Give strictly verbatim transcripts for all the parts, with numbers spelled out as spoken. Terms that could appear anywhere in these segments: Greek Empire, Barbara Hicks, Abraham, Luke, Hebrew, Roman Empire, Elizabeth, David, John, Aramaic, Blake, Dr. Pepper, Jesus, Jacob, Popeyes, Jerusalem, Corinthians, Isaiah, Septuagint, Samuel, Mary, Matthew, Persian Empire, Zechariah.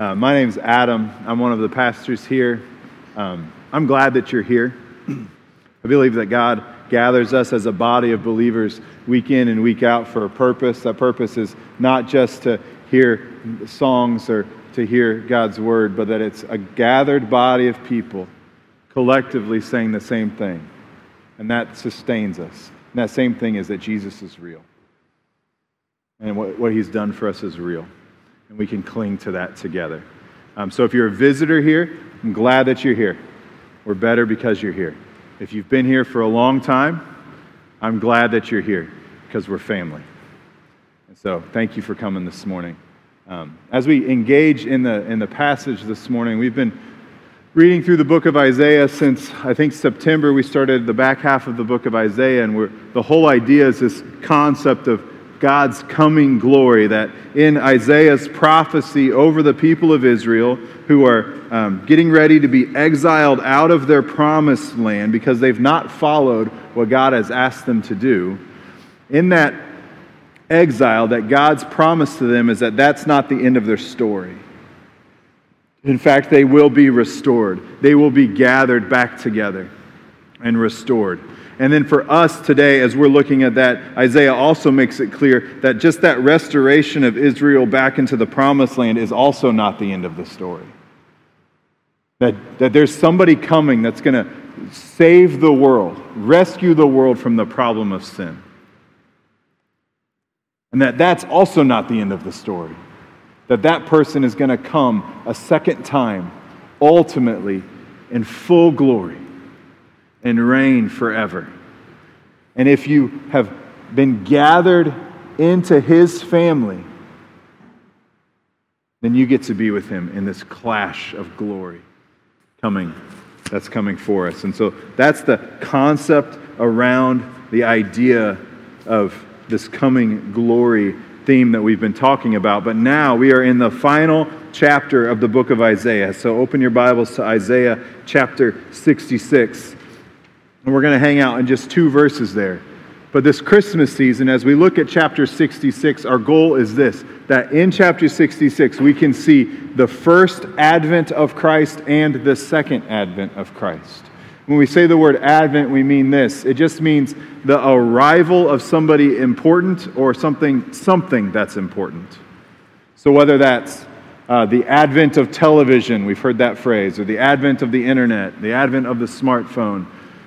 Uh, my name's Adam. I'm one of the pastors here. Um, I'm glad that you're here. I believe that God gathers us as a body of believers week in and week out for a purpose. That purpose is not just to hear songs or to hear God's word, but that it's a gathered body of people collectively saying the same thing. And that sustains us. And that same thing is that Jesus is real. And what, what he's done for us is real. And we can cling to that together. Um, so if you're a visitor here, I'm glad that you're here. We're better because you're here. If you've been here for a long time, I'm glad that you're here because we're family. And so thank you for coming this morning. Um, as we engage in the in the passage this morning, we've been reading through the book of Isaiah since, I think, September. We started the back half of the book of Isaiah, and we're, the whole idea is this concept of God's coming glory, that in Isaiah's prophecy over the people of Israel who are um, getting ready to be exiled out of their promised land because they've not followed what God has asked them to do, in that exile, that God's promise to them is that that's not the end of their story. In fact, they will be restored. They will be gathered back together and restored. And then for us today, as we're looking at that, Isaiah also makes it clear that just that restoration of Israel back into the promised land is also not the end of the story. That, that there's somebody coming that's going to save the world, rescue the world from the problem of sin. And that that's also not the end of the story. That that person is going to come a second time, ultimately, in full glory, and reign forever. And if you have been gathered into his family, then you get to be with him in this clash of glory coming, that's coming for us. And so that's the concept around the idea of this coming glory theme that we've been talking about. But now we are in the final chapter of the book of Isaiah. So open your Bibles to Isaiah chapter sixty-six. And we're going to hang out in just two verses there. But this Christmas season, as we look at chapter sixty-six, our goal is this, that in chapter sixty-six, we can see the first advent of Christ and the second advent of Christ. When we say the word advent, we mean this. It just means the arrival of somebody important or something, something that's important. So whether that's Uh, the advent of television, we've heard that phrase, or the advent of the internet, the advent of the smartphone.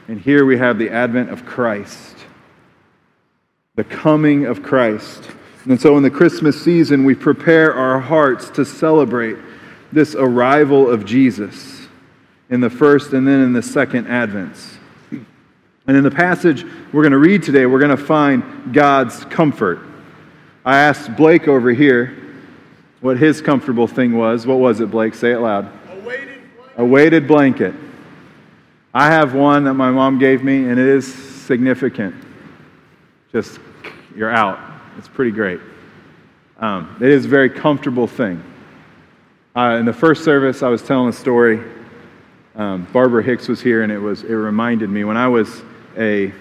And here we have the advent of Christ, the coming of Christ. And so in the Christmas season, we prepare our hearts to celebrate this arrival of Jesus in the first and then in the second advents. And in the passage we're going to read today, we're going to find God's comfort. I asked Blake over here what his comfortable thing was. What was it, Blake? Say it loud. A weighted blanket. A weighted blanket. I have one that my mom gave me, and it is significant. Just, you're out. It's pretty great. Um, it is a very comfortable thing. Uh, in the first service, I was telling a story. Um, Barbara Hicks was here, and it was it reminded me when I was a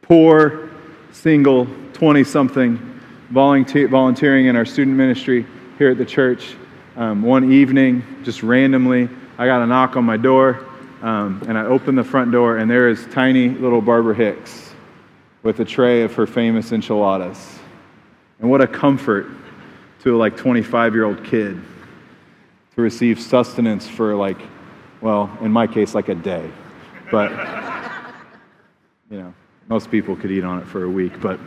poor, single, twenty-something, volunteering in our student ministry here at the church. Um, one evening, just randomly, I got a knock on my door, um, and I opened the front door, and there is tiny little Barbara Hicks with a tray of her famous enchiladas. And what a comfort to a like twenty-five-year-old kid to receive sustenance for like, well, in my case, like a day. But, you know, most people could eat on it for a week, but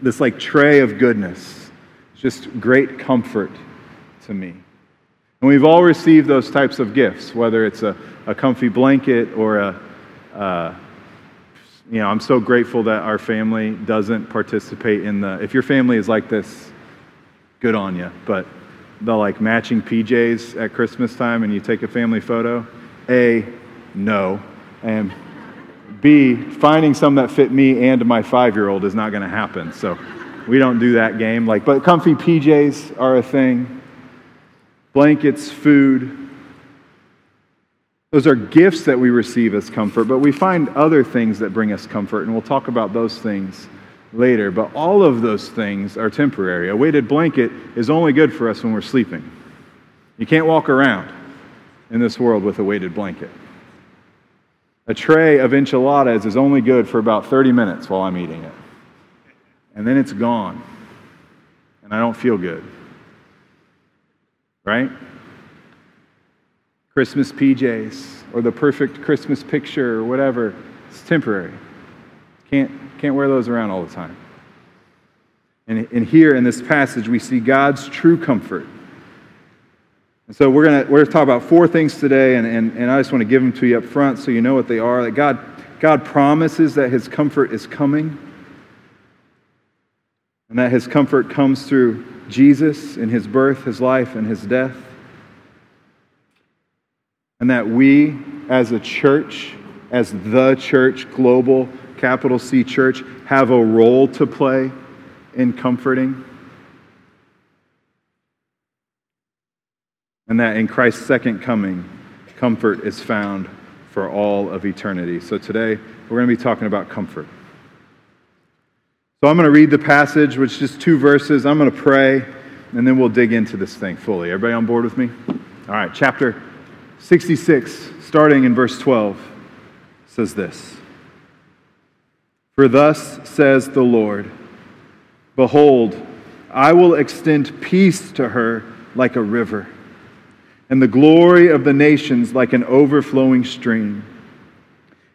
this like tray of goodness, just great comfort to me. And we've all received those types of gifts, whether it's a, a comfy blanket or a, uh, you know, I'm so grateful that our family doesn't participate in the, if your family is like this, good on you, but the like matching P Js at Christmas time and you take a family photo, A, no, and B, finding some that fit me and my five-year-old is not going to happen. So we don't do that game. Like, but comfy P Js are a thing. Blankets, food. Those are gifts that we receive as comfort, but we find other things that bring us comfort, and we'll talk about those things later. But all of those things are temporary. A weighted blanket is only good for us when we're sleeping. You can't walk around in this world with a weighted blanket. A tray of enchiladas is only good for about thirty minutes while I'm eating it. And then it's gone. And I don't feel good. Right? Christmas P Js or the perfect Christmas picture or whatever. It's temporary. Can't, can't wear those around all the time. And, and here in this passage, we see God's true comfort. And so we're going to we're gonna talk about four things today, and, and, and I just want to give them to you up front so you know what they are. That God, God promises that His comfort is coming, and that His comfort comes through Jesus in His birth, His life, and His death. And that we, as a church, as the church, global, capital C church, have a role to play in comforting. And that in Christ's second coming, comfort is found for all of eternity. So today, we're going to be talking about comfort. So I'm going to read the passage, which is just two verses. I'm going to pray, and then we'll dig into this thing fully. Everybody on board with me? All right, chapter sixty-six, starting in verse twelve, says this. For thus says the Lord, behold, I will extend peace to her like a river, and the glory of the nations like an overflowing stream.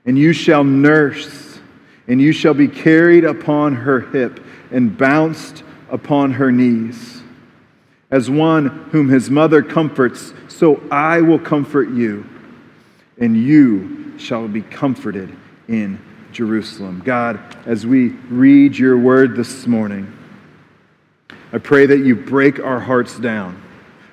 And you shall nurse, and you shall be carried upon her hip, and bounced upon her knees. As one whom his mother comforts, so I will comfort you, and you shall be comforted in Jerusalem. God, as we read your word this morning, I pray that you break our hearts down.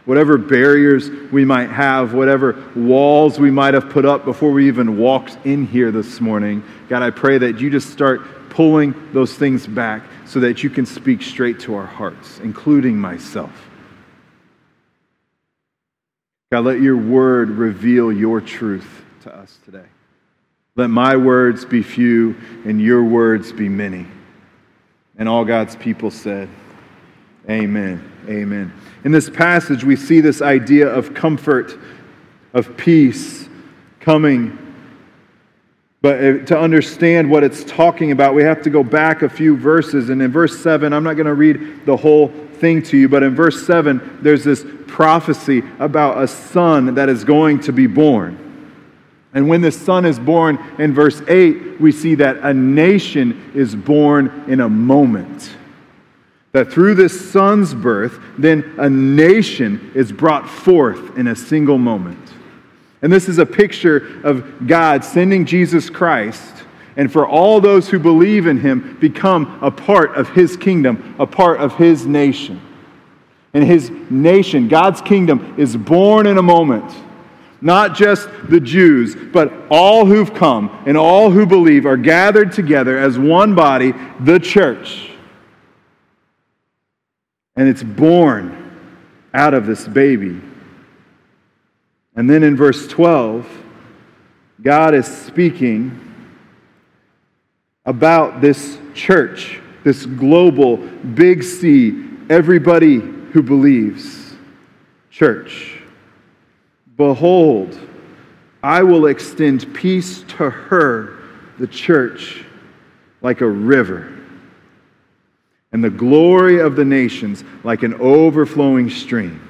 Whatever barriers we might have, whatever walls we might have put up before we even walked in here this morning, God, I pray that you just start pulling those things back so that you can speak straight to our hearts, including myself. God, let your word reveal your truth to us today. Let my words be few and your words be many. And all God's people said, amen, amen. In this passage, we see this idea of comfort, of peace coming. But to understand what it's talking about, we have to go back a few verses. And in verse seven, I'm not going to read the whole thing to you, but in verse seven, there's this prophecy about a son that is going to be born. And when the son is born, in verse eight, we see that a nation is born in a moment. That through this son's birth, then a nation is brought forth in a single moment. And this is a picture of God sending Jesus Christ, and for all those who believe in him, become a part of his kingdom, a part of his nation. And his nation, God's kingdom, is born in a moment. Not just the Jews, but all who've come and all who believe are gathered together as one body, the church. And it's born out of this baby. And then in verse twelve, God is speaking about this church, this global, big C, everybody who believes, church. Behold, I will extend peace to her, the church, like a river, and the glory of the nations like an overflowing stream.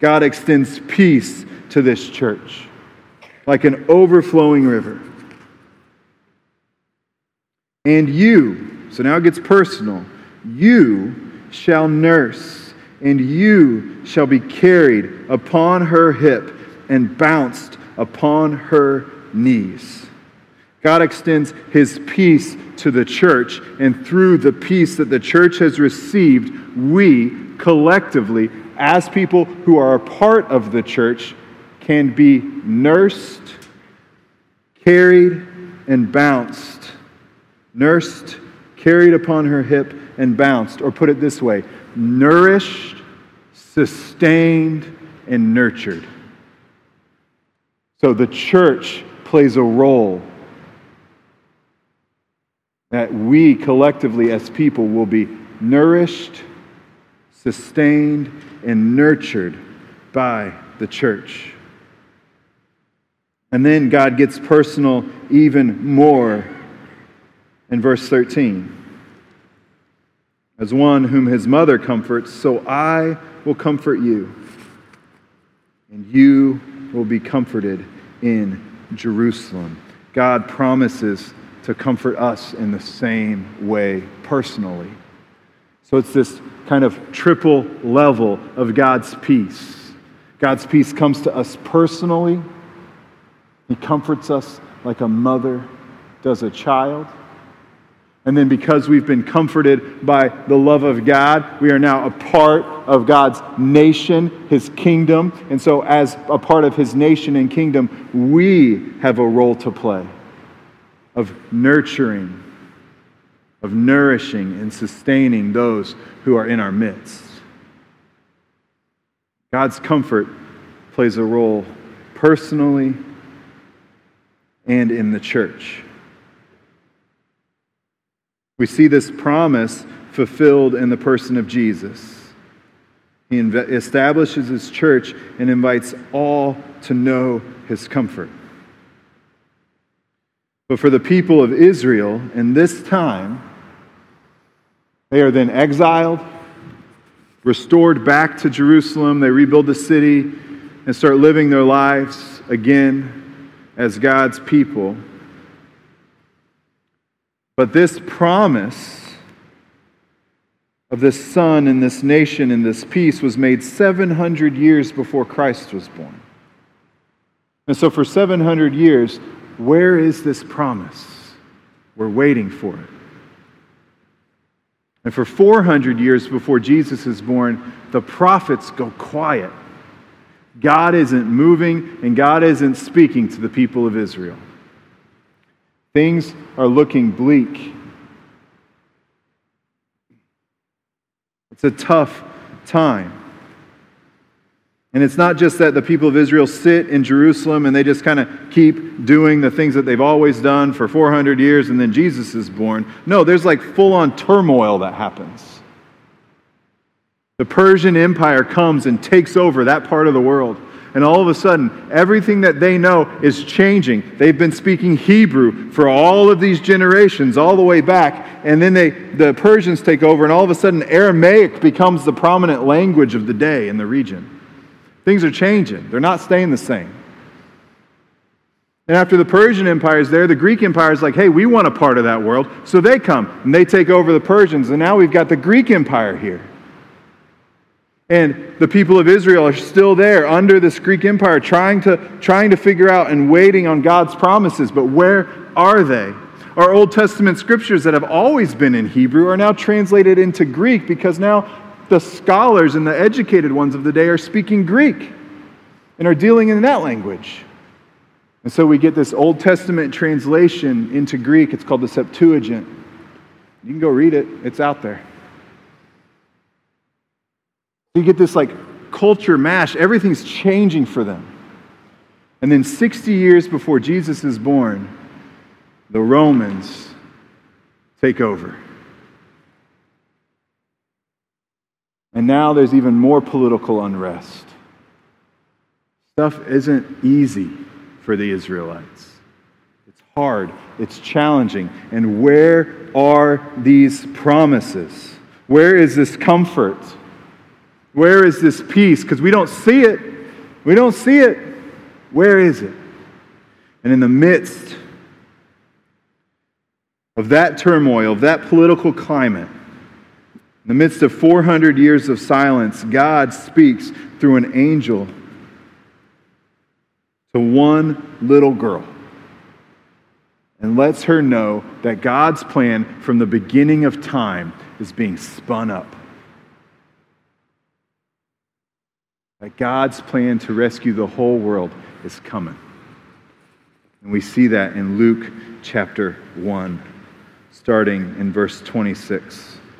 God extends peace to this church like an overflowing river. And you, so now it gets personal, you shall nurse, and you shall be carried upon her hip, and bounced upon her knees. God extends his peace to the church, and through the peace that the church has received, we collectively, as people who are a part of the church, can be nursed, carried, and bounced. Nursed, carried upon her hip, and bounced. Or put it this way, nourished, sustained, and nurtured. So the church plays a role that we collectively as people will be nourished, sustained, and nurtured by the church. And then God gets personal even more in verse thirteen. As one whom his mother comforts, so I will comfort you, and you will be comforted in Jerusalem. God promises to comfort us in the same way personally. So it's this kind of triple level of God's peace. God's peace comes to us personally. He comforts us like a mother does a child. And then because we've been comforted by the love of God, we are now a part of God's nation, His kingdom. And so as a part of His nation and kingdom, we have a role to play of nurturing, of nourishing and sustaining those who are in our midst. God's comfort plays a role personally and in the church. We see this promise fulfilled in the person of Jesus. He establishes His church and invites all to know His comfort. But for the people of Israel, in this time, they are then exiled, restored back to Jerusalem. They rebuild the city and start living their lives again as God's people. But this promise of this son and this nation and this peace was made seven hundred years before Christ was born. And so for seven hundred years, where is this promise? We're waiting for it. And for four hundred years before Jesus is born, the prophets go quiet. God isn't moving and God isn't speaking to the people of Israel. Things are looking bleak. It's a tough time. And it's not just that the people of Israel sit in Jerusalem and they just kind of keep doing the things that they've always done for four hundred years and then Jesus is born. No, there's like full-on turmoil that happens. The Persian Empire comes and takes over that part of the world. And all of a sudden, everything that they know is changing. They've been speaking Hebrew for all of these generations, all the way back. And then they, the Persians take over, and all of a sudden, Aramaic becomes the prominent language of the day in the region. Things are changing. They're not staying the same. And after the Persian Empire is there, the Greek Empire is like, hey, we want a part of that world. So they come, and they take over the Persians. And now we've got the Greek Empire here. And the people of Israel are still there under this Greek Empire trying to, trying to figure out and waiting on God's promises. But where are they? Our Old Testament scriptures that have always been in Hebrew are now translated into Greek because now the scholars and the educated ones of the day are speaking Greek and are dealing in that language. And so we get this Old Testament translation into Greek. It's called the Septuagint. You can go read it. It's out there. You get this like culture mash. Everything's changing for them. And then sixty years before Jesus is born, the Romans take over. And now there's even more political unrest. Stuff isn't easy for the Israelites. It's hard. It's challenging. And where are these promises? Where is this comfort? Where is this peace? Because we don't see it. We don't see it. Where is it? And in the midst of that turmoil, of that political climate, in the midst of four hundred years of silence, God speaks through an angel to one little girl and lets her know that God's plan from the beginning of time is being spun up. That God's plan to rescue the whole world is coming. And we see that in Luke chapter one, starting in verse twenty-six.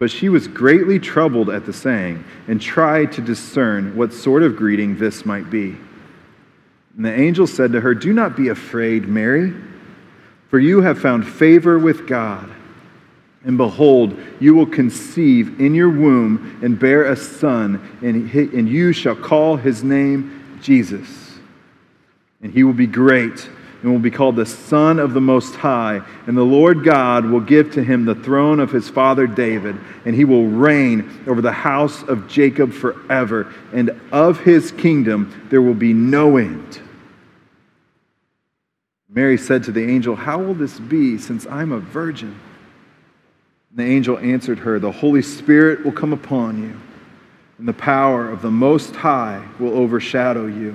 But she was greatly troubled at the saying and tried to discern what sort of greeting this might be. And the angel said to her, "Do not be afraid, Mary, for you have found favor with God. And behold, you will conceive in your womb and bear a son, and you shall call his name Jesus. And he will be great and will be called the Son of the Most High. And the Lord God will give to him the throne of his father David, and he will reign over the house of Jacob forever. And of his kingdom there will be no end." Mary said to the angel, "How will this be, since I'm a virgin?" And the angel answered her, "The Holy Spirit will come upon you, and the power of the Most High will overshadow you.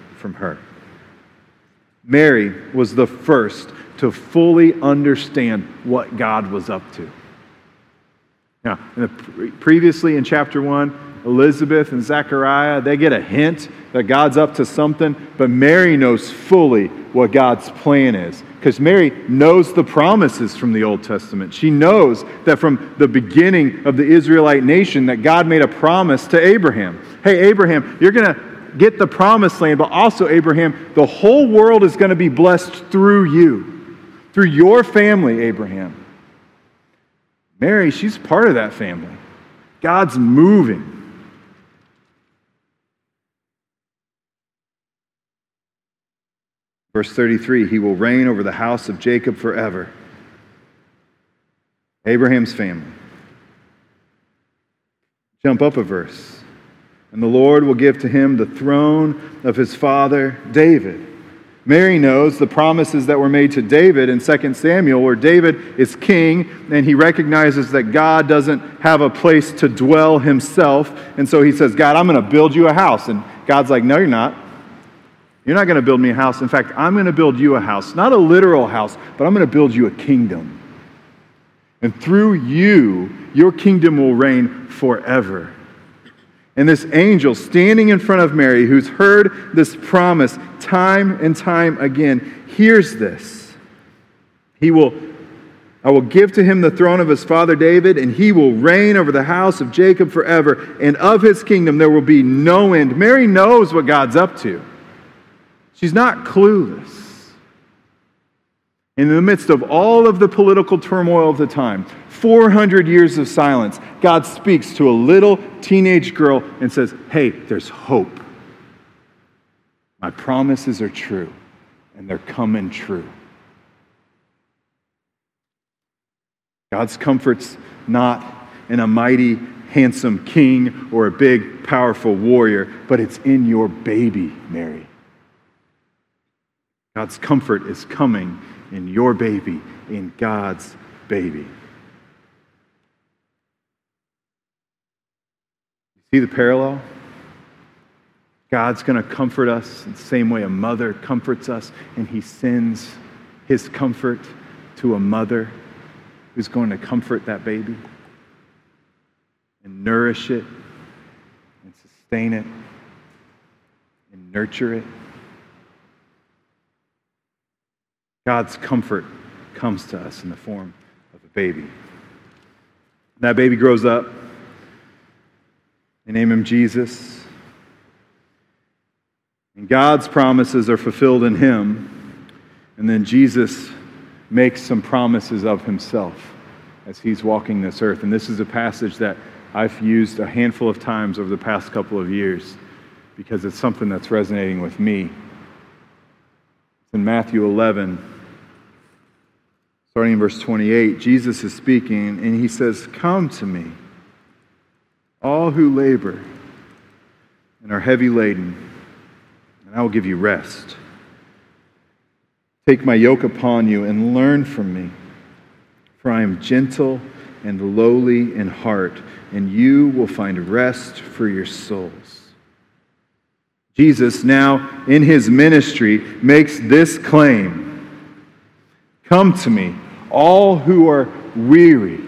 from her. Mary was the first to fully understand what God was up to. Now, in the pre- previously in chapter one, Elizabeth and Zechariah, they get a hint that God's up to something, but Mary knows fully what God's plan is, because Mary knows the promises from the Old Testament. She knows that from the beginning of the Israelite nation that God made a promise to Abraham. Hey, Abraham, you're going to get the promised land, but also, Abraham, the whole world is going to be blessed through you, through your family, Abraham. Mary, she's part of that family. God's moving. Verse thirty-three, "He will reign over the house of Jacob forever." Abraham's family. Jump up a verse. "And the Lord will give to him the throne of his father David." Mary knows the promises that were made to David in Second Samuel, where David is king, and he recognizes that God doesn't have a place to dwell himself. And so he says, "God, I'm going to build you a house." And God's like, "No, you're not. You're not going to build me a house. In fact, I'm going to build you a house. Not a literal house, but I'm going to build you a kingdom. And through you, your kingdom will reign forever." And this angel standing in front of Mary, who's heard this promise time and time again, hears this. He will, "I will give to him the throne of his father David, and he will reign over the house of Jacob forever, and of his kingdom there will be no end." Mary knows what God's up to. She's not clueless. In the midst of all of the political turmoil of the time, four hundred years of silence, God speaks to a little teenage girl and says, "Hey, there's hope. My promises are true, and they're coming true." God's comfort's not in a mighty, handsome king or a big, powerful warrior, but it's in your baby, Mary. God's comfort is coming in your baby, in God's baby. See the parallel? God's going to comfort us in the same way a mother comforts us, and he sends his comfort to a mother who's going to comfort that baby and nourish it and sustain it and nurture it. God's comfort comes to us in the form of a baby. That baby grows up. They name him Jesus. And God's promises are fulfilled in him. And then Jesus makes some promises of himself as he's walking this earth. And this is a passage that I've used a handful of times over the past couple of years because it's something that's resonating with me. It's in Matthew eleven, starting in verse twenty-eight. Jesus is speaking, and he says, "Come to me, all who labor and are heavy laden, and and I will give you rest. Take my yoke upon you and learn from me, for I am gentle and lowly in heart, and you will find rest for your souls." Jesus, now in his ministry, makes this claim: "Come to me, all who are weary,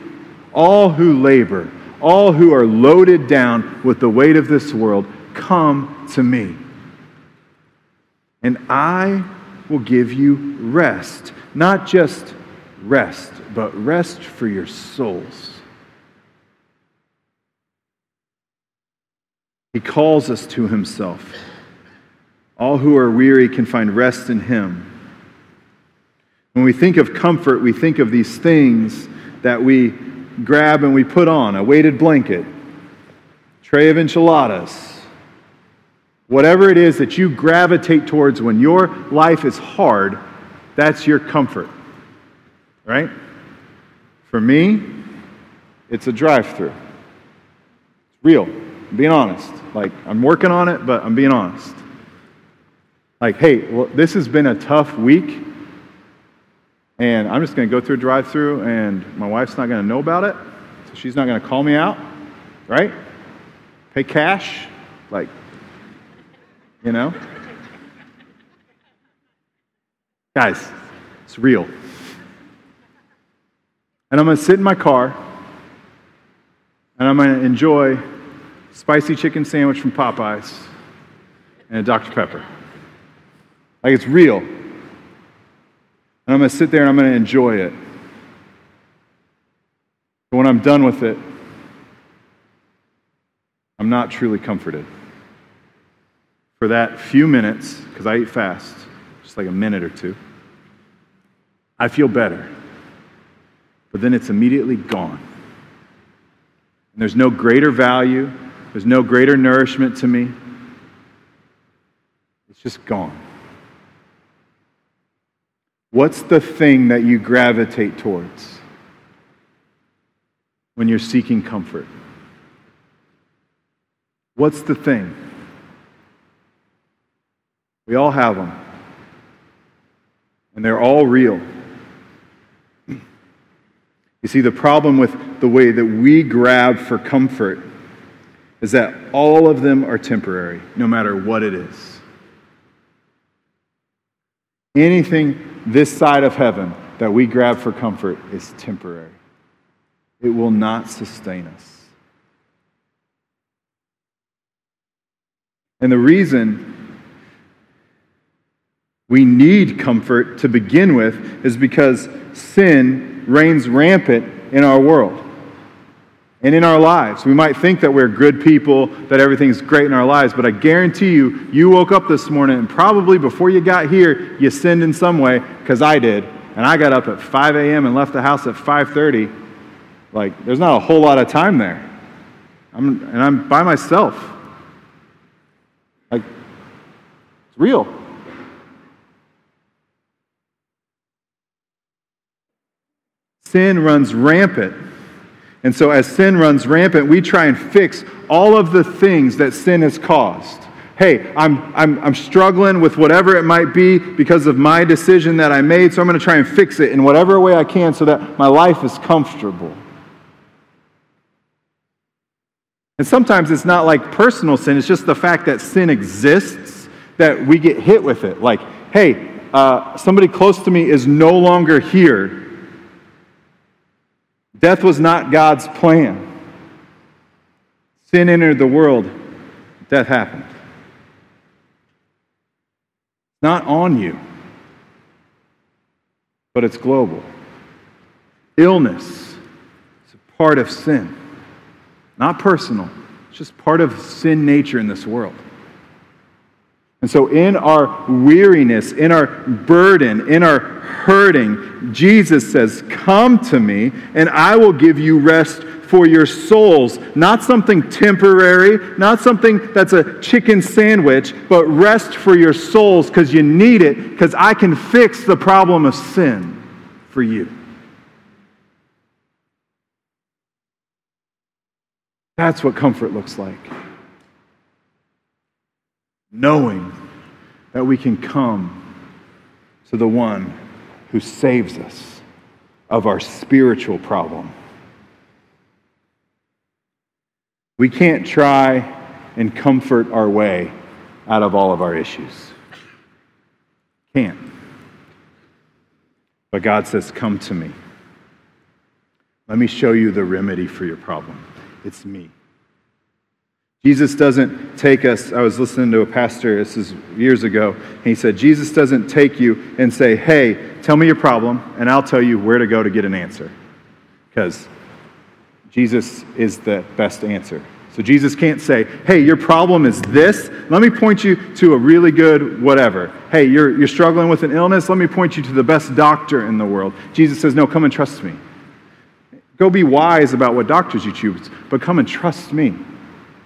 all who labor, all who are loaded down with the weight of this world, come to me. And I will give you rest." Not just rest, but rest for your souls. He calls us to himself. All who are weary can find rest in him. When we think of comfort, we think of these things that we grab and we put on: a weighted blanket, tray of enchiladas, whatever it is that you gravitate towards when your life is hard. That's your comfort, right? For me, it's a drive-through. It's real. I'm being honest. Like, I'm working on it, but I'm being honest. Like, hey, well, this has been a tough week, and I'm just going to go through a drive-thru, and my wife's not going to know about it, so she's not going to call me out, right? Pay cash, like, you know? Guys, it's real. And I'm going to sit in my car, and I'm going to enjoy a spicy chicken sandwich from Popeyes and a Doctor Pepper. Like, it's real. And I'm going to sit there and I'm going to enjoy it. But when I'm done with it, I'm not truly comforted. For that few minutes, because I eat fast, just like a minute or two, I feel better. But then it's immediately gone. And there's no greater value, there's no greater nourishment to me. It's just gone. What's the thing that you gravitate towards when you're seeking comfort? What's the thing? We all have them. And they're all real. You see, the problem with the way that we grab for comfort is that all of them are temporary, no matter what it is. Anything this side of heaven that we grab for comfort is temporary. It will not sustain us. And the reason we need comfort to begin with is because sin reigns rampant in our world and in our lives. We might think that we're good people, that everything's great in our lives, but I guarantee you, you woke up this morning and probably before you got here, you sinned in some way, because I did. And I got up at five a.m. and left the house at five thirty. Like, there's not a whole lot of time there. I'm, and I'm by myself. Like, it's real. Sin runs rampant. And so as sin runs rampant, we try and fix all of the things that sin has caused. Hey, I'm I'm I'm struggling with whatever it might be because of my decision that I made, so I'm going to try and fix it in whatever way I can so that my life is comfortable. And sometimes it's not like personal sin, it's just the fact that sin exists, that we get hit with it. Like, hey, uh, somebody close to me is no longer here. Death was not God's plan. Sin entered the world. Death happened. Not on you, but it's global. Illness is a part of sin. Not personal. It's just part of sin nature in this world. And so in our weariness, in our burden, in our hurting, Jesus says, "Come to me, and I will give you rest for your souls." Not something temporary, not something that's a chicken sandwich, but rest for your souls, because you need it, because I can fix the problem of sin for you. That's what comfort looks like. Knowing that we can come to the one who saves us of our spiritual problem. We can't try and comfort our way out of all of our issues. Can't. But God says, come to me. Let me show you the remedy for your problem. It's me. Jesus doesn't take us, I was listening to a pastor, this is years ago, and he said, Jesus doesn't take you and say, hey, tell me your problem, and I'll tell you where to go to get an answer. Because Jesus is the best answer. So Jesus can't say, hey, your problem is this, let me point you to a really good whatever. Hey, you're you're struggling with an illness, let me point you to the best doctor in the world. Jesus says, no, come and trust me. Go be wise about what doctors you choose, but come and trust me.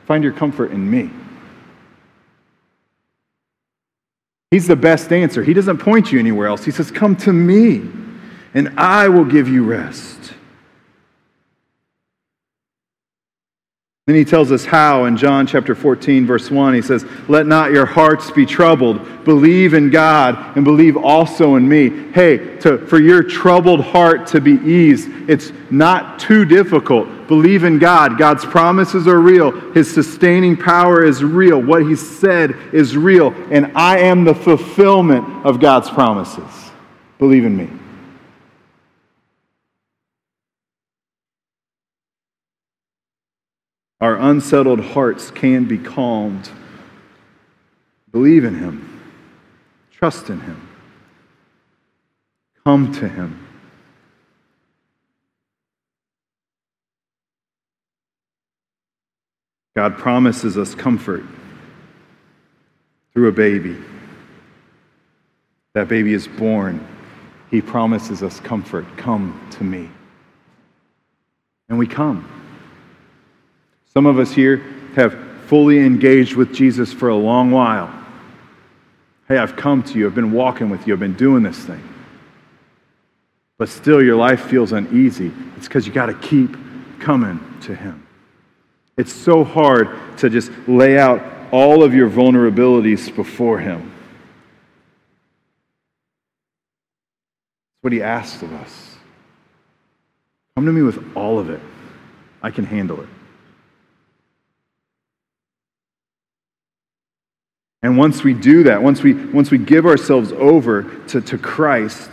Find your comfort in me. He's the best answer. He doesn't point you anywhere else. He says, come to me, and I will give you rest. Then he tells us how in John chapter fourteen, verse one. He says, let not your hearts be troubled. Believe in God and believe also in me. Hey, to, for your troubled heart to be eased, it's not too difficult. Believe in God. God's promises are real. His sustaining power is real. What he said is real. And I am the fulfillment of God's promises. Believe in me. Our unsettled hearts can be calmed. Believe in him. Trust in him. Come to him. God promises us comfort through a baby. That baby is born. He promises us comfort. Come to me. And we come. Some of us here have fully engaged with Jesus for a long while. Hey, I've come to you. I've been walking with you. I've been doing this thing. But still, your life feels uneasy. It's because you got to keep coming to him. It's so hard to just lay out all of your vulnerabilities before him. That's what he asks of us. Come to me with all of it. I can handle it. And once we do that, once we once we give ourselves over to, to Christ,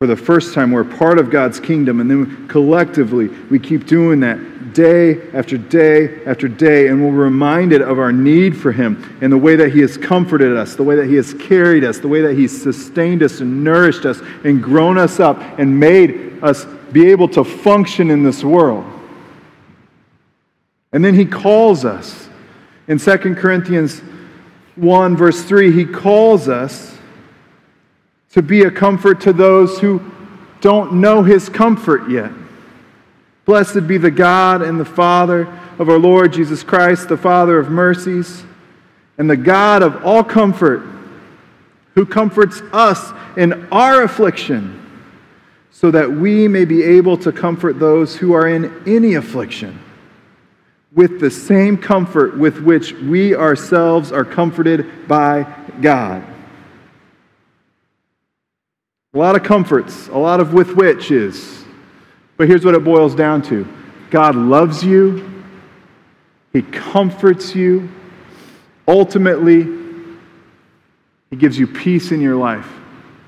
for the first time we're part of God's kingdom, and then we, collectively we keep doing that day after day after day, and we're reminded of our need for him and the way that he has comforted us, the way that he has carried us, the way that he's sustained us and nourished us and grown us up and made us be able to function in this world. And then he calls us. In Second Corinthians one, verse three, he calls us to be a comfort to those who don't know his comfort yet. Blessed be the God and the Father of our Lord Jesus Christ, the Father of mercies, and the God of all comfort, who comforts us in our affliction, so that we may be able to comfort those who are in any affliction, with the same comfort with which we ourselves are comforted by God. A lot of comforts, a lot of with which is. But here's what it boils down to. God loves you. He comforts you. Ultimately, he gives you peace in your life,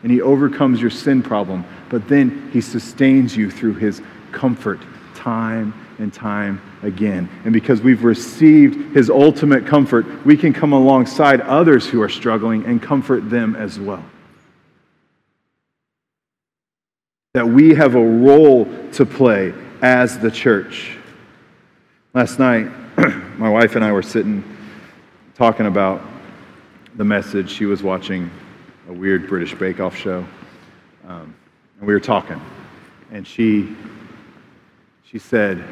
and he overcomes your sin problem. But then he sustains you through his comfort time and time again. And because we've received his ultimate comfort, we can come alongside others who are struggling and comfort them as well. That we have a role to play as the church. Last night, my wife and I were sitting talking about the message. She was watching a weird British Bake Off show. Um, and we were talking. And she, she said,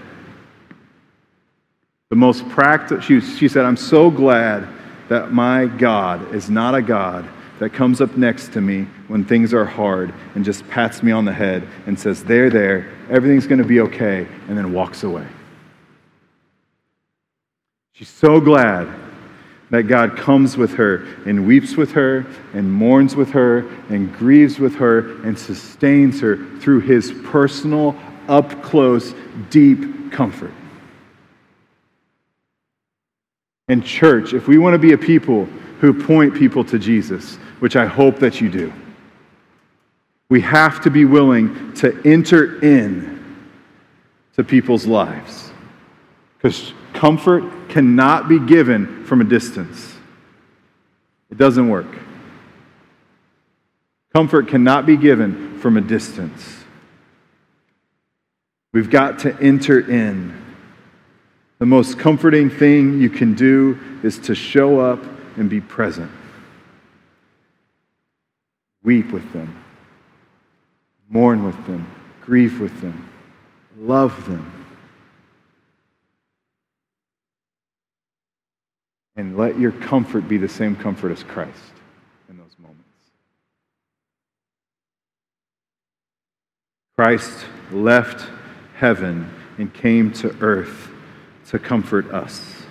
The most practical, she, she said, I'm so glad that my God is not a God that comes up next to me when things are hard and just pats me on the head and says, there, there, everything's going to be okay, and then walks away. She's so glad that God comes with her and weeps with her and mourns with her and grieves with her and sustains her through his personal, up-close, deep comfort. And church, if we want to be a people who point people to Jesus, which I hope that you do, we have to be willing to enter in to people's lives. Because comfort cannot be given from a distance. It doesn't work. Comfort cannot be given from a distance. We've got to enter in. The most comforting thing you can do is to show up and be present. Weep with them. Mourn with them. Grieve with them. Love them. And let your comfort be the same comfort as Christ in those moments. Christ left heaven and came to earth to comfort us.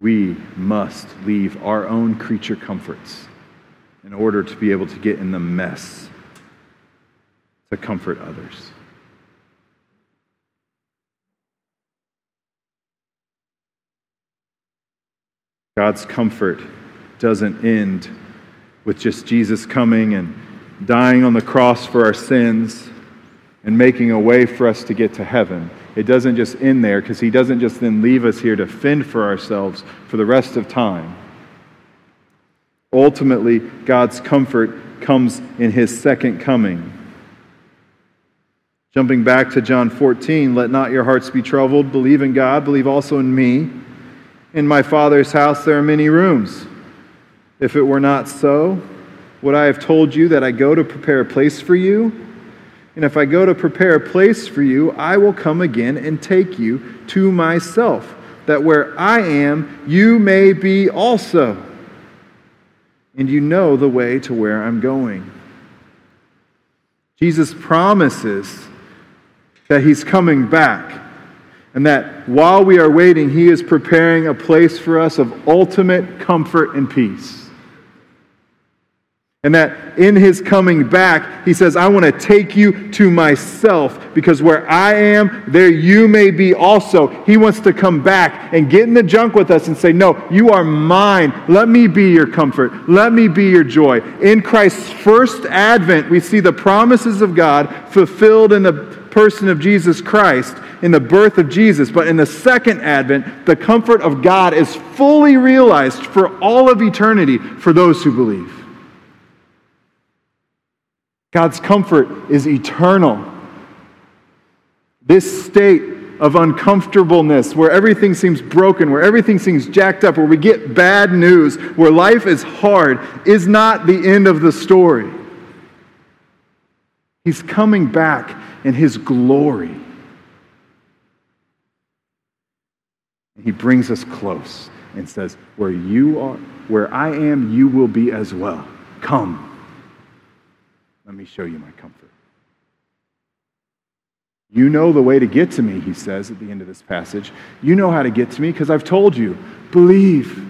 We must leave our own creature comforts in order to be able to get in the mess to comfort others. God's comfort doesn't end with just Jesus coming and dying on the cross for our sins and making a way for us to get to heaven. It doesn't just end there, because he doesn't just then leave us here to fend for ourselves for the rest of time. Ultimately, God's comfort comes in his second coming. Jumping back to John fourteen, let not your hearts be troubled. Believe in God, believe also in me. In my Father's house there are many rooms. If it were not so, would I have told you that I go to prepare a place for you? And if I go to prepare a place for you, I will come again and take you to myself, that where I am, you may be also. And you know the way to where I'm going. Jesus promises that he's coming back, and that while we are waiting, he is preparing a place for us of ultimate comfort and peace. And that in his coming back, he says, I want to take you to myself, because where I am, there you may be also. He wants to come back and get in the junk with us and say, no, you are mine. Let me be your comfort. Let me be your joy. In Christ's first advent, we see the promises of God fulfilled in the person of Jesus Christ, in the birth of Jesus. But in the second advent, the comfort of God is fully realized for all of eternity for those who believe. God's comfort is eternal. This state of uncomfortableness, where everything seems broken, where everything seems jacked up, where we get bad news, where life is hard, is not the end of the story. He's coming back in his glory. He brings us close and says, where you are, where I am, you will be as well. Come. Let me show you my comfort. You know the way to get to me, he says at the end of this passage. You know how to get to me because I've told you. Believe.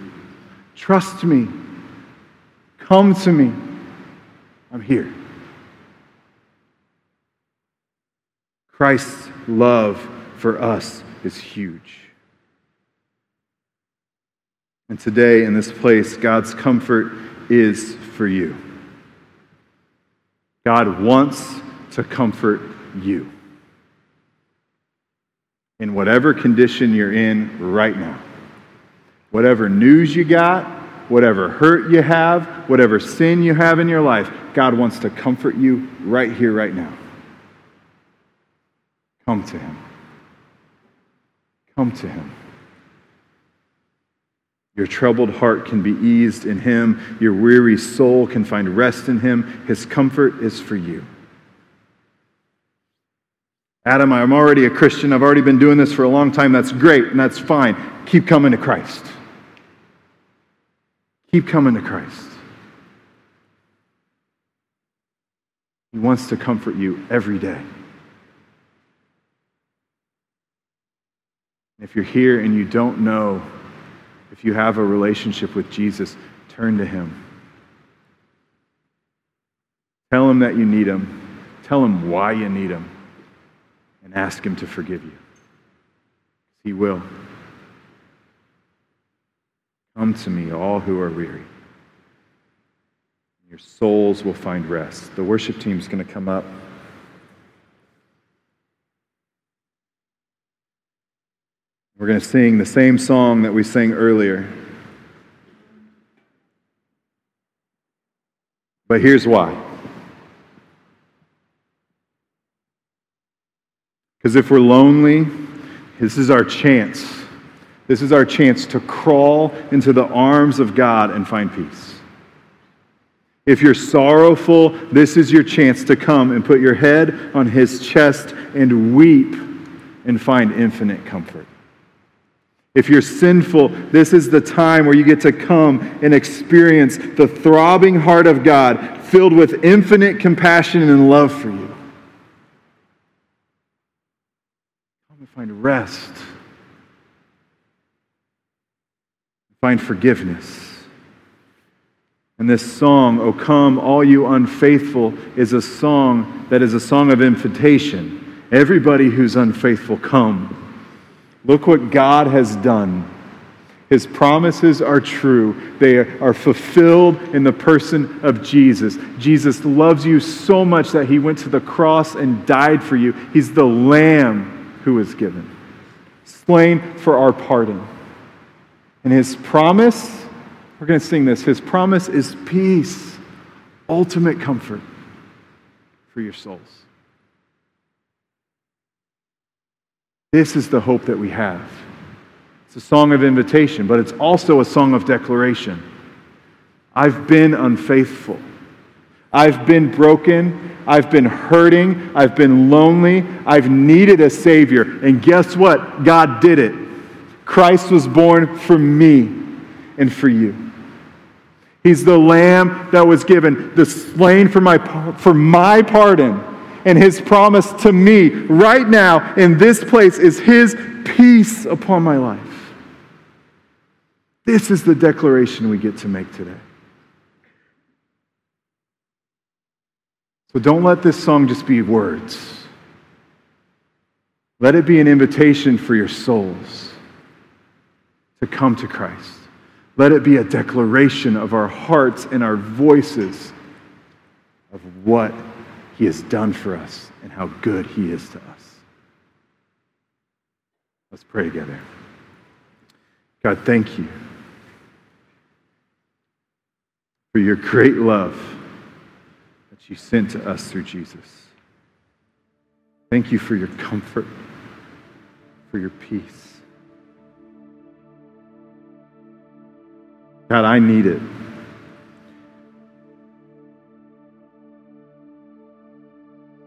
Trust me. Come to me. I'm here. Christ's love for us is huge. And today in this place, God's comfort is for you. God wants to comfort you in whatever condition you're in right now. Whatever news you got, whatever hurt you have, whatever sin you have in your life, God wants to comfort you right here, right now. Come to him. Come to him. Your troubled heart can be eased in him. Your weary soul can find rest in him. His comfort is for you. Adam, I'm already a Christian. I've already been doing this for a long time. That's great, and that's fine. Keep coming to Christ. Keep coming to Christ. He wants to comfort you every day. If you're here and you don't know if you have a relationship with Jesus, turn to him. Tell him that you need him. Tell him why you need him. And ask him to forgive you. He will. Come to me, all who are weary. Your souls will find rest. The worship team's going to come up. We're going to sing the same song that we sang earlier. But here's why. Because if we're lonely, this is our chance. This is our chance to crawl into the arms of God and find peace. If you're sorrowful, this is your chance to come and put your head on his chest and weep and find infinite comfort. If you're sinful, this is the time where you get to come and experience the throbbing heart of God filled with infinite compassion and love for you. Come and find rest. Find forgiveness. And this song, "O Come All You Unfaithful," is a song that is a song of invitation. Everybody who's unfaithful, come. Look what God has done. His promises are true. They are fulfilled in the person of Jesus. Jesus loves you so much that he went to the cross and died for you. He's the Lamb who was given, slain for our pardon. And his promise, we're going to sing this, his promise is peace, ultimate comfort for your souls. This is the hope that we have. It's a song of invitation, but it's also a song of declaration. I've been unfaithful. I've been broken. I've been hurting. I've been lonely. I've needed a Savior. And guess what? God did it. Christ was born for me and for you. He's the Lamb that was given, the slain for my, for my pardon. And his promise to me right now in this place is his peace upon my life. This is the declaration we get to make today. So don't let this song just be words. Let it be an invitation for your souls to come to Christ. Let it be a declaration of our hearts and our voices of what he has done for us and how good he is to us. Let's pray together. God, thank you for your great love that you sent to us through Jesus. Thank you for your comfort, for your peace. God, I need it.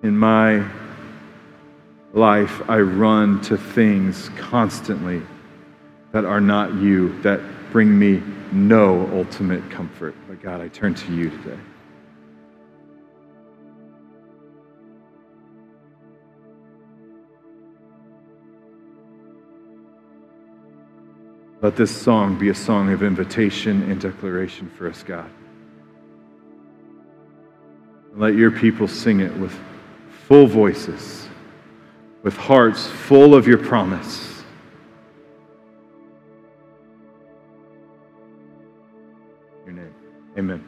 In my life, I run to things constantly that are not you, that bring me no ultimate comfort. But God, I turn to you today. Let this song be a song of invitation and declaration for us, God. And let your people sing it with full voices, with hearts full of your promise. In your name, amen.